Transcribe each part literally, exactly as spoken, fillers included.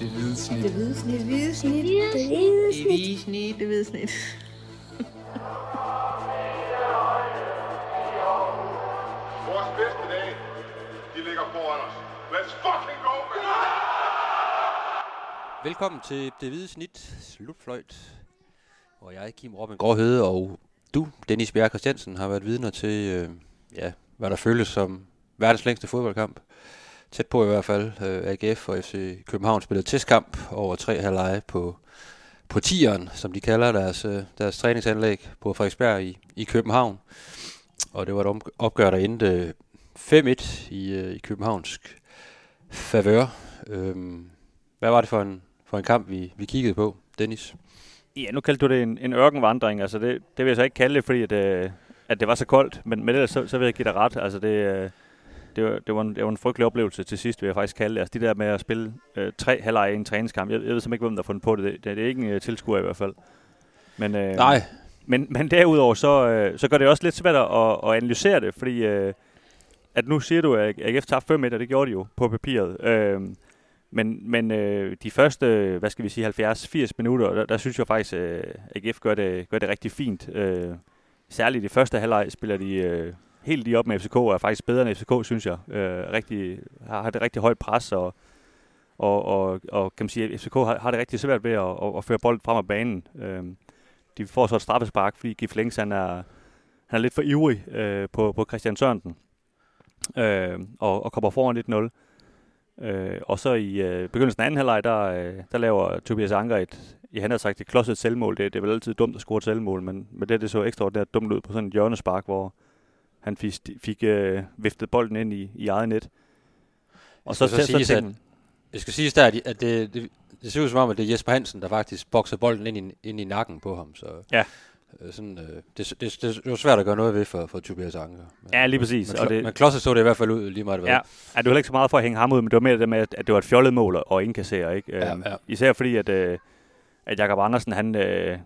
Det hvide snit. Det hvide snit. Det hvide snit. Det hvide snit. Det hvide snit. Vores bedste dage, de ligger foran os. Let's fucking go! Velkommen til Det hvide snit, Slutfløjt. Og jeg, Kim Robin Gråhøde, og du, Dennis Bjerre Christiansen, har været vidner til, øh, ja, hvad der føles som verdens længste fodboldkamp. Tæt på i hvert fald. A G F og F C København spillede testkamp over tre halvleje på, på tieren, som de kalder deres, deres træningsanlæg på Frederiksberg i, i København. Og det var et opgør, der endte fem et i, i københavnsk favør. Øhm, hvad var det for en, for en kamp, vi, vi kiggede på, Dennis? Ja, nu kaldte du det en, en ørkenvandring. Altså det, det vil jeg så ikke kalde det, fordi at, at det var så koldt. Men med det så, så vil jeg give dig ret. Altså det... Det var, det, var en, det var en frygtelig oplevelse til sidst, vil jeg faktisk kalde det. Altså de der med at spille øh, tre halvleje i en træningskamp, jeg, jeg ved simpelthen ikke, hvem der har fundet på det. Det, det, det er ikke en øh, tilskuer i hvert fald. Men, øh, Nej. Men, men derudover, så, øh, så gør det også lidt svært at, at analysere det, fordi øh, at nu siger du, at A G F tabte fem et, og det gjorde de jo på papiret. Øh, men men øh, de første, hvad skal vi sige, halvfjerds til firs minutter, der, der synes jeg faktisk, øh, A G F gør det, gør det rigtig fint. Øh, særligt det første halvleje spiller de... Øh, helt lige op med F C K, og er faktisk bedre end F C K, synes jeg. Øh, rigtig, har, har det rigtig højt pres, og, og, og, og kan man sige, at F C K har, har det rigtig svært ved at, at, at føre bolden frem af banen. Øh, de får så et straffespark, fordi Gifflings, han er, han er lidt for ivrig øh, på, på Christian Sørensen, øh, og, og kommer foran et nul. Øh, og så i øh, begyndelsen af anden halvleg, der, øh, der laver Tobias Angeret, ja, han har sagt, det er klodset selvmål. Det, det er vel altid dumt at score et selvmål, men med det, det så ekstraordinært dumt ud på sådan et hjørnespark, hvor han fik, fik øh, viftet bolden ind i, i eget net. Og så, så sige sig, jeg skal sige der, at det, det, det ser ud som om, at det er Jesper Hansen, der faktisk bokser bolden ind i, ind i nakken på ham. Så ja. øh, sådan, øh, det, det, det var svært at gøre noget ved for, for Tobias Anker. Ja, lige præcis. Man, og man, det, man klodset så det i hvert fald ud lige meget. Ja, ja, det var ikke så meget for at hænge ham ud, men det var mere det med, at, at det var et fjollet mål og indkassere. Ikke? Ja, ja. Især fordi, at... Øh, at Jakob Andersen, han øh,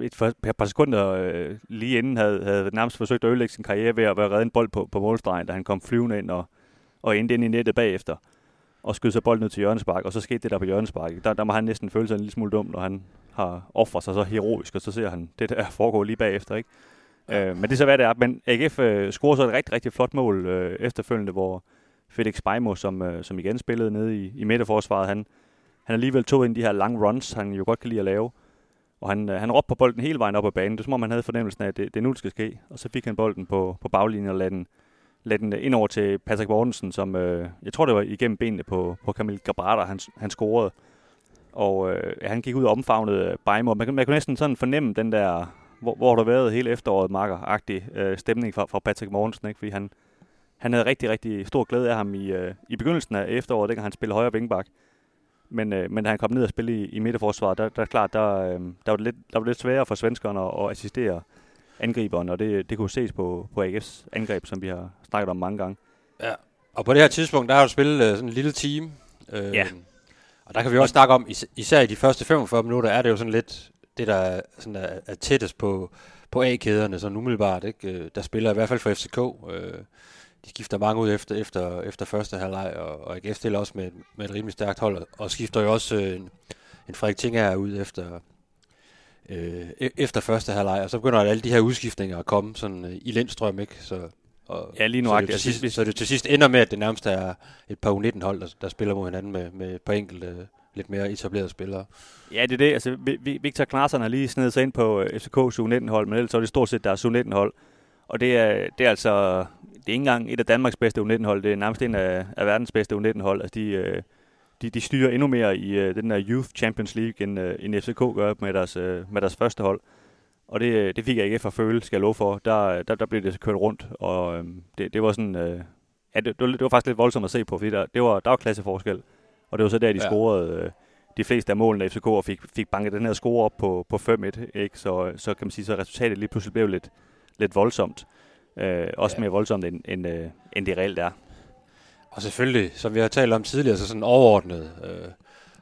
et par, par sekunder øh, lige inden havde, havde nærmest forsøgt at ødelægge sin karriere ved at være reddet en bold på, på målstregen, da han kom flyvende ind og, og endte ind i nettet bagefter, og skød så bolden ud til hjørnespark, og så skete det der på hjørnespark. Der, der må han næsten føle sig en lille smule dum, når han har offret sig så heroisk, og så ser han det der foregår lige bagefter, ikke? Ja. Øh, men det er så, hvad det er. Men A G F øh, scorer så et rigtig, rigtig flot mål øh, efterfølgende, hvor Felix Beijmo, som, øh, som igen spillede nede i, i midterforsvaret, han Han alligevel tog ind de her lange runs, han jo godt kan lide at lave. Og han, han råbte på bolden hele vejen op ad banen. Det er som om, han havde fornemmelsen af, at det, det nu skal ske. Og så fik han bolden på, på baglinjen og lagde den, lagde den ind over til Patrick Mortensen, som øh, jeg tror, det var igennem benene på, på Kamil Grabara, han, han scorede. Og øh, han gik ud og omfavnede Beijmo. Man, man kunne næsten sådan fornemme den der, hvor, hvor der været hele efteråret, marker-agtig øh, stemning fra, fra Patrick Mortensen, ikke? Fordi han, han havde rigtig, rigtig stor glæde af ham i, øh, i begyndelsen af efteråret, dengang han spillede højre wingback. Men, øh, men da han kom ned og spillede i, i midterforsvaret, der, der er klart, der, øh, der, var det lidt, der var det lidt sværere for svenskerne at, at assistere angriberen, og det, det kunne ses på, på A G F's angreb, som vi har snakket om mange gange. Ja, og på det her tidspunkt, der har du spillet øh, sådan en lille time, øh, ja. Og der kan vi også snakke om, is- især i de første femogfyrre minutter, er det jo sådan lidt det, der er, sådan er, er tættest på, på A-kæderne, sådan umiddelbart, ikke? Der spiller i hvert fald for F C K. Øh, De skifter mange ud efter, efter, efter første halvleg, og, og A G F stiller også med, med et rimelig stærkt hold, og skifter jo også øh, en, en Frederik Tingager ud efter, øh, efter første halvleg, og så begynder alle de her udskiftninger at komme sådan øh, i Lindstrøm, ikke? Så, og, ja, lige nu. Så det, til sidst, så det til sidst ender med, at det nærmest er et par U nitten hold, der, der spiller mod hinanden med, med et par enkelte lidt mere etablerede spillere. Ja, det er det. Altså, Viktor Claesson har lige snedet sig ind på F C K's U nitten hold, men ellers er det stort set deres U nitten hold, og det er, det er altså... Det er ikke engang et af Danmarks bedste U nitten-hold, det er nærmest en af, af verdens bedste U nitten-hold. Altså de, de, de styrer endnu mere i den der Youth Champions League, end, end F C K gør med deres, med deres første hold. Og det, det fik jeg ikke for føle, skal jeg love for. Der, der, der blev det kørt rundt, og det, det var sådan... Ja, det, det var faktisk lidt voldsomt at se på, fordi der, det var, der var klasseforskel. Og det var så der, de ja. scorede de fleste af målene af F C K, og fik, fik banket den her score op på, på fem et, ikke? Så, så kan man sige, så resultatet lige pludselig blev lidt, lidt voldsomt. Øh, også ja. mere voldsomt, end, end, øh, end det reelt er. Og selvfølgelig, som vi har talt om tidligere, så sådan overordnet, øh,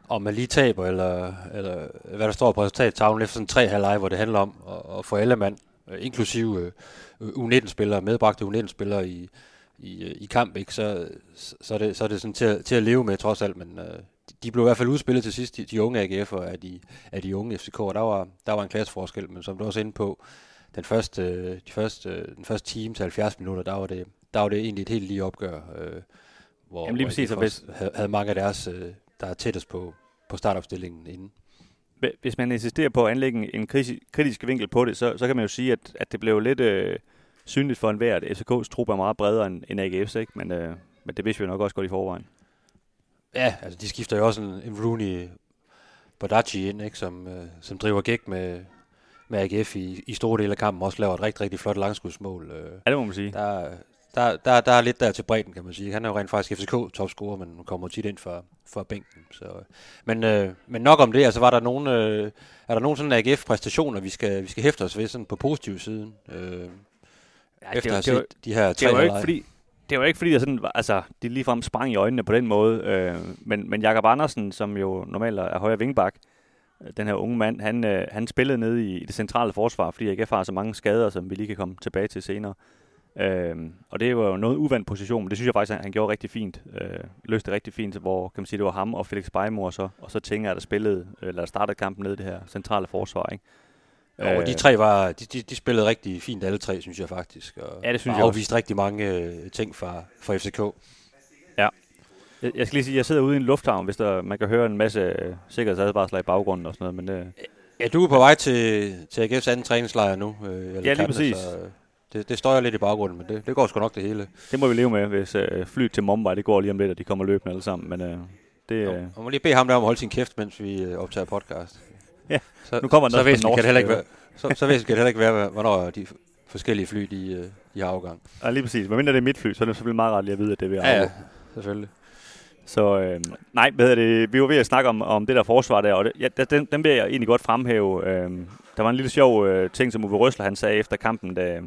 om man lige taber, eller, eller hvad der står på resultattavlen efter sådan tre halvleje, hvor det handler om at, at få alle mand, øh, inklusive øh, U nitten-spillere, medbragte U nitten-spillere i, i, i kamp, ikke? Så, så, er det, så er det sådan til at, til at leve med, trods alt, men øh, de blev i hvert fald udspillet til sidst, de, de unge A G F'ere af de, af de unge F C K'ere. Der var, der var en klasseforskel, men som du også er inde på, den første, de første, den første time til halvfjerds minutter, der var det, der var det egentlig et helt lige opgør, øh, hvor, jamen, lige præcis, hvor A G F'ere havde, havde mange af deres, øh, der er tættest på, på startopstillingen inden. Hvis man insisterer på at anlægge en kritisk vinkel på det, så, så kan man jo sige, at, at det blev lidt øh, synligt for enhver, at F C K's trup er meget bredere end, end A G F's, ikke? Men, øh, men det vidste vi jo nok også godt i forvejen. Ja, altså de skifter jo også en, en Roony Bardghji ind, ikke? Som, øh, som driver gæk med, med A G F i, i store dele af kampen, også laver et rigtig, rigtig flot langskudsmål. Øh. Ja, det må man sige. Der, der, der, der er lidt der til bredden, kan man sige. Han er jo rent faktisk F C K-topscorer, men kommer tit ind for, for bænken. Så. Men, øh, men nok om det, altså var der nogen, øh, er der nogen sådan A G F-præstationer, vi skal, vi skal hæfte os ved sådan på positiv siden? Øh, ja, efter det var, at have set det var, de her tre halvleje. Det var ikke fordi, der sådan, altså, de ligefrem sprang i øjnene på den måde, øh, men, men Jakob Andersen, som jo normalt er højre vingbak, den her unge mand, han, øh, han spillede nede i, i det centrale forsvar, fordi A G F har så mange skader, som vi lige kan komme tilbage til senere. Øhm, og det var jo noget uvandt position, men det synes jeg faktisk, han, han gjorde rigtig fint. Øh, løste rigtig fint, hvor kan man sige, det var ham og Felix Beijmo, og så, og så Tingager, der spillede, eller der startede kampen ned i det her centrale forsvar, ikke? Og øh, de tre var, de, de, de spillede rigtig fint alle tre, synes jeg faktisk. Og ja, det synes jeg også. Afviste rigtig mange øh, ting fra, fra F C K. Ja. Jeg, jeg skal lige sige, jeg sidder ude i en lufthavn, hvis der, man kan høre en masse øh, sikkerhedsadvarsler i baggrunden og sådan noget, men det... Ja, du er på vej til, til A G F's anden træningslejr nu. Øh, eller ja, lige kampen, præcis. Så, øh, Det, det støjer lidt i baggrunden, men det, det går sgu nok det hele. Det må vi leve med, hvis øh, flyet til Mumbai, det går lige om lidt, og de kommer løbende alle sammen. Men, øh, det, øh... jo, man må lige bede ham der om at holde sin kæft, mens vi øh, optager podcast. Ja, så, nu kommer der noget på norsk. Kan ikke være, så, så væsentligt kan det heller ikke være, hvornår de forskellige fly de, øh, de har afgang. Ja, lige præcis. Men mindre det er mit fly, så er det selvfølgelig meget rart lige at vide, at det er ved at afgang. Ja, ja, selvfølgelig. Så øh, nej, hvad er det? Vi var ved at snakke om, om det der forsvar der, og det, ja, den, den vil jeg egentlig godt fremhæve. Øh, der var en lille sjov øh, ting, som Uwe Røsler han sagde efter kampen, da...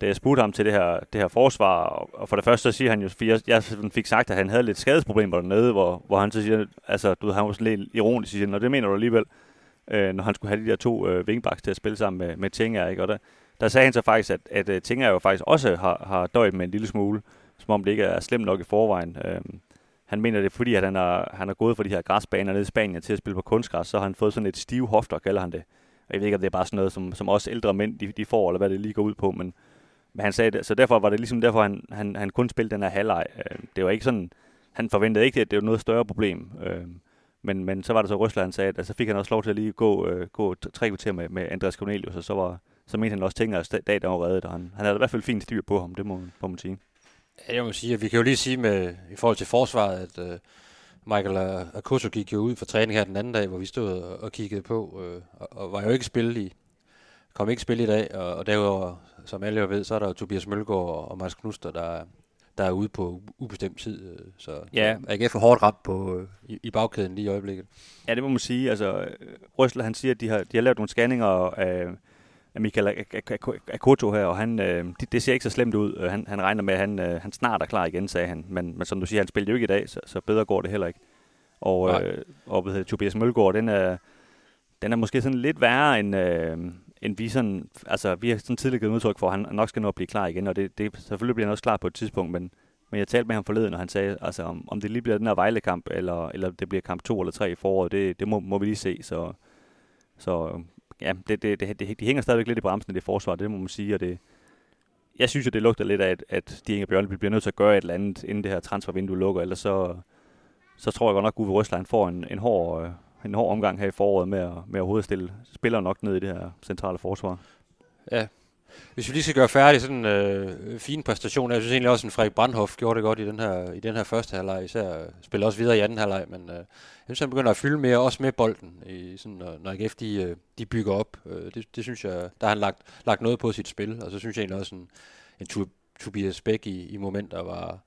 Da jeg spurgte ham til det her, det her forsvar, og for det første så siger han jo, jeg, jeg fik sagt, at han havde lidt skadesproblemer dernede, hvor, hvor han så siger, altså du ved, han var sådan lidt ironisk, siger, og det mener du alligevel, øh, når han skulle have de der to øh, wingbacks til at spille sammen med, med Tingager, ikke? Og der, der sagde han så faktisk, at, at, at Tingager jo faktisk også har, har døjet med en lille smule, som om det ikke er slemt nok i forvejen. Øh, han mener det, fordi at han, er, han er gået for de her græsbaner nede i Spanien til at spille på kunstgræs, så har han fået sådan et stive hofter, kalder han det. Jeg ved ikke, om det er bare sådan noget, som, som også ældre mænd, de, de får, eller hvad det lige går ud på, men Men han sagde, så derfor var det ligesom derfor, han, han, han kun spillede den her halvleg. Det var ikke sådan, han forventede ikke, at det var noget større problem. Men, men så var det så Røsler, han sagde, at så fik han også lov til at lige gå, gå tre kvarter med, med Andreas Cornelius, og så, var, så mente han også Tingager, at dag der var reddet. Han, han havde i hvert fald fint styr på ham, det må, må man sige. Ja, jeg må sige, at vi kan jo lige sige med, i forhold til forsvaret, at uh, Michael Akoto gik jo ud for træning her den anden dag, hvor vi stod og, og kiggede på, øh, og, og var jo ikke spillet i. Kom ikke spille i dag, og, og derudover, som alle jo ved, så er der Tobias Mølgaard og Mars Knuster, der, der er ude på ubestemt tid. Så ja. A G F er hårdt ramt på, i, i bagkæden lige i øjeblikket. Ja, det må man sige. Altså, Røsler, han siger, at de har, de har lavet nogle scanninger af, af Michael Akoto her, og han, øh, det, det ser ikke så slemt ud. Han, han regner med, at han, øh, han snart er klar igen, sagde han. Men, men som du siger, han spiller jo ikke i dag, så, så bedre går det heller ikke. Og, øh, og Tobias Mølgaard, den er, den er måske sådan lidt værre end... Øh, end vi sådan, altså vi har sådan tidligere givet udtryk for, at han nok skal nå at blive klar igen, og det, det selvfølgelig bliver han også klar på et tidspunkt, men, men jeg talte med ham forleden, og han sagde, altså om, om det lige bliver den her Vejle-kamp, eller, eller det bliver kamp to eller tre i foråret, det, det må, må vi lige se, så, så ja, det, det, det, det, de hænger stadigvæk lidt i bremsen i det forsvar, det må man sige, og det, jeg synes jo, det lugter lidt af, at, at Djinger Bjørneby bliver nødt til at gøre et eller andet, inden det her transfervindue lukker, ellers så, så tror jeg godt nok, at Uwe Røsler får en, en hård... en hård omgang her i foråret med at, med at overhovedet stille spillere nok ned i det her centrale forsvar. Ja. Hvis vi lige skal gøre færdig sådan en øh, fin præstation, jeg synes egentlig også, at Frederik Brandhof gjorde det godt i den her, i den her første halvleg, især spiller også videre i anden halvleg, men øh, jeg synes, han begynder at fylde mere, også med bolden, i, sådan, når, når A G F de, de bygger op. Øh, det, det synes jeg, der har han lagt, lagt noget på sit spil, og så synes jeg egentlig også, en, en to, Tobias Beck i, i momenter var,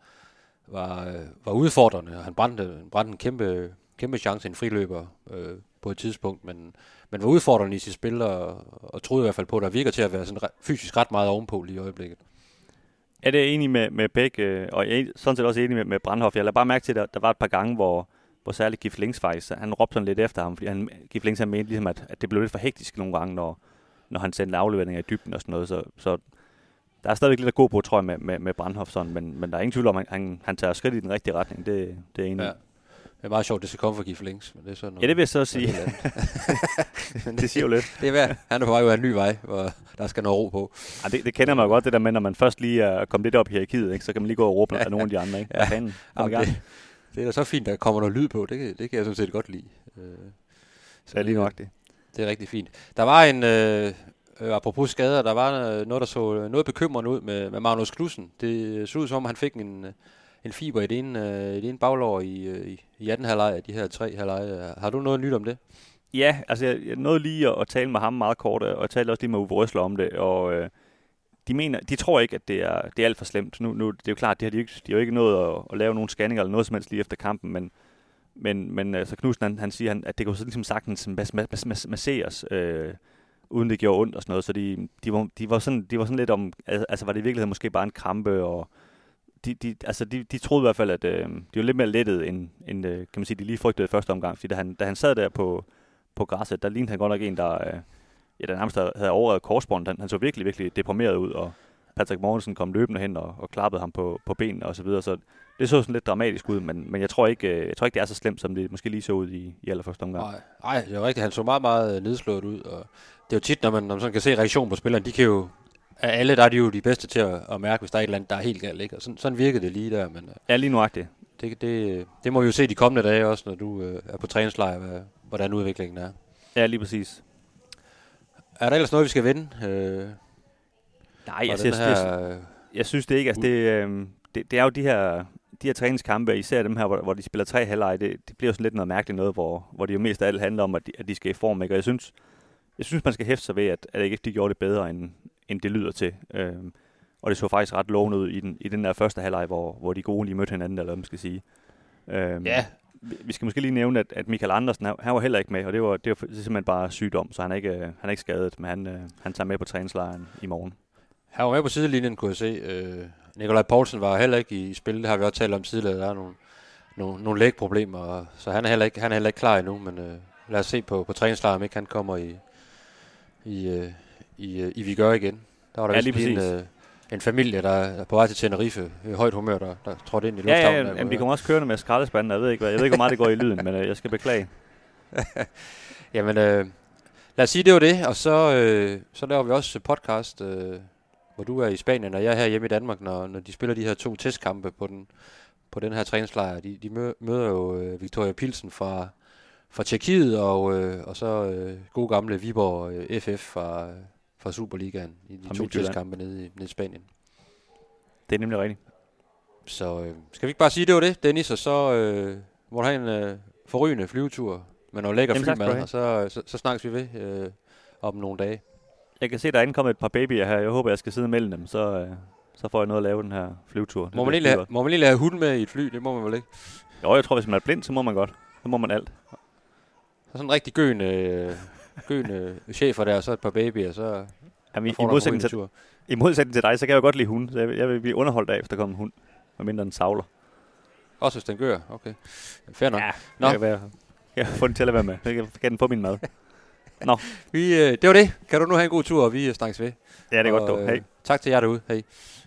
var, var udfordrende, og han brændte, brændte en kæmpe... kæmpe chance, en friløber øh, på et tidspunkt, men, men var udfordrende i sit spil, og, og troede i hvert fald på, at der virker til at være sådan re- fysisk ret meget ovenpå lige i øjeblikket. Ja, det er jeg enig med, med Bæk, øh, og jeg er sådan set også enig med, med Brandhof. Jeg lader bare mærke til, at der, der var et par gange, hvor, hvor særligt Gifflings faktisk, han råbte sådan lidt efter ham, fordi han, Gifflings han mente ligesom, at, at det blev lidt for hektisk nogle gange, når, når han sendte afleveringer i dybden og sådan noget, så, så der er stadigvæk lidt at gå på, tror jeg, med, med, med Brandhof sådan, men, men der er ingen tvivl om, at han, han, han tager skridt i den rigtige retning, det, det er enig. Ja. Det er meget sjovt, det skal komme fra Gifflings. Men det er sådan noget, ja, det vil jeg så sige. Det siger jo lidt. Det er værd. Han er på vej ud af en ny vej, hvor der skal noget ro på. Ja, det, det kender man jo godt, det der med, når man først lige er kommet lidt op i hierarkiet, ikke, så kan man lige gå og råbe af nogle af de andre. Ikke? Ja. Fanden, ja, det, det er da så fint, der kommer noget lyd på. Det, det kan jeg sådan set godt lide. Så ja, lige nok det. Det er rigtig fint. Der var en... Øh, apropos skader, der var noget, der så noget bekymrende ud med, med Magnus Knudsen. Det så ud som om, han fik en, en fiber i det ene, i det ene baglår i, i, i anden halvleg af de her tre halvleje. Har du noget nyt om det? Ja, altså jeg nåede lige at tale med ham meget kort, og jeg talte også lige med Uwe Røsler om det, og øh, de mener, de tror ikke, at det er, det er alt for slemt. Nu, nu, det er jo klart, de har, de ikke, de har jo ikke nået at, at lave nogen scanninger eller noget som helst lige efter kampen, men men, men altså Knudsen, han, han siger, han, at det kunne ligesom sagtens mas, mas, mas, masseres, øh, uden det gjorde ondt og sådan noget, så de, de, var, de, var, sådan, de var sådan lidt om, altså var det i virkeligheden måske bare en krampe, og de, de, altså de, de troede i hvert fald, at øh, de var lidt mere lettede, end, end øh, kan man sige, de lige frygtede i første omgang, fordi da han, da han sad der på, på græsset, der lignede han godt nok en, der, øh, ja, der nærmest havde overrevet korsbånd, han, han så virkelig, virkelig deprimeret ud, og Patrick Mortensen kom løbende hen og, og klappede ham på, på benene og så videre, så det så sådan lidt dramatisk ud, men, men jeg, tror ikke, jeg tror ikke, det er så slemt, som det måske lige så ud i, i allerførste omgang. Nej, nej, det er rigtigt, han så meget, meget nedslået ud, og det er jo tit, når man, når man sådan kan se reaktionen på spilleren, de kan jo, af alle, der er de jo de bedste til at, at mærke, hvis der er et eller andet, der er helt galt, ikke? Og sådan, sådan virkede det lige der, men... Ja, lige nuagtigt. Det, det, det må vi jo se de kommende dage også, når du øh, er på træningslejr, hvordan udviklingen er. Ja, lige præcis. Er der ellers noget, vi skal vinde? Øh, nej, jeg synes, her, det, jeg synes det ikke. Altså, det, øh, det, det er jo de her... De her træningskampe, især dem her, hvor, hvor de spiller tre halvleje, det, det bliver jo sådan lidt noget mærkeligt noget, hvor, hvor det jo mest af alt handler om, at de, at de skal i form, ikke? Og jeg synes, jeg synes man skal hæfte sig ved, at, at A G F de gjorde det bedre, end, end det lyder til. Øhm, og det så faktisk ret lovende ud i den, i den der første halvleje, hvor, hvor de gode lige mødte hinanden, eller hvad man skal sige. Øhm, yeah. vi, vi skal måske lige nævne, at, at Michael Andersen, han var heller ikke med, og det var, det var simpelthen bare sygdom, så han er ikke, han er ikke skadet, men han, han tager med på træningslejren i morgen. Han var med på sidelinjen, kunne jeg se. Øh, Nicolai Poulsen var heller ikke i spil. Det har vi også talt om tidligere. Der er nogle, nogle, nogle lægproblemer, så han er heller ikke, han er heller ikke klar endnu. Men øh, lad os se på, på træningslejren, om ikke han kommer i, i, øh, i, øh, i Vi Gør igen. Der var der ja, vist en, øh, en familie, der er på vej til Tenerife. Højt humør, der, der trådte ind i lufthavnen. Ja, ja, ja, ja, de kommer også kørende med skraldespanden. Jeg ved ikke, hvad, jeg ved ikke hvor meget det går i lyden, men øh, jeg skal beklage. Jamen, øh, lad os sige, det var det. Og så, øh, så laver vi også podcast... Øh, hvor du er i Spanien, og jeg er her hjemme i Danmark, når, når de spiller de her to testkampe på den, på den her træningslejr. De, de møder jo øh, Victoria Pilsen fra, fra Tjekkiet, og, øh, og så øh, gode gamle Viborg øh, F F fra, øh, fra Superligaen i de fra to testkampe nede i, nede i Spanien. Det er nemlig rigtigt. Så øh, skal vi ikke bare sige, det var det, Dennis, og så øh, må du have en øh, forrygende flyvetur med noget lækker flymad, og så, så, så snakkes vi ved øh, om nogle dage. Jeg kan se, der er ankommet et par babyer her. Jeg håber, jeg skal sidde mellem dem, så, øh, så får jeg noget at lave den her flyvetur. Må man, lige lade, må man lige lade hunden med i et fly? Det må man vel ikke? Jo, jeg tror, hvis man er blind, så må man godt. Så må man alt. Så sådan en rigtig gøende, gøende chefer der, og så et par babyer, så jamen, får i, i modsætning til, i modsætning til dig, så kan jeg jo godt lide hunden. Så jeg, jeg vil blive underholdt af, hvis der kommer en hund, medmindre den savler. Også hvis den gør, okay. Fair nok. Ja, nå. Jeg, kan være, jeg kan få den til at være med. Jeg kan den på min mad. Nå, vi, øh, det var det. Kan du nu have en god tur, og vi øh, snakkes ved. Ja, det er og, godt dog. Hey. Øh, tak til jer derude. Hej.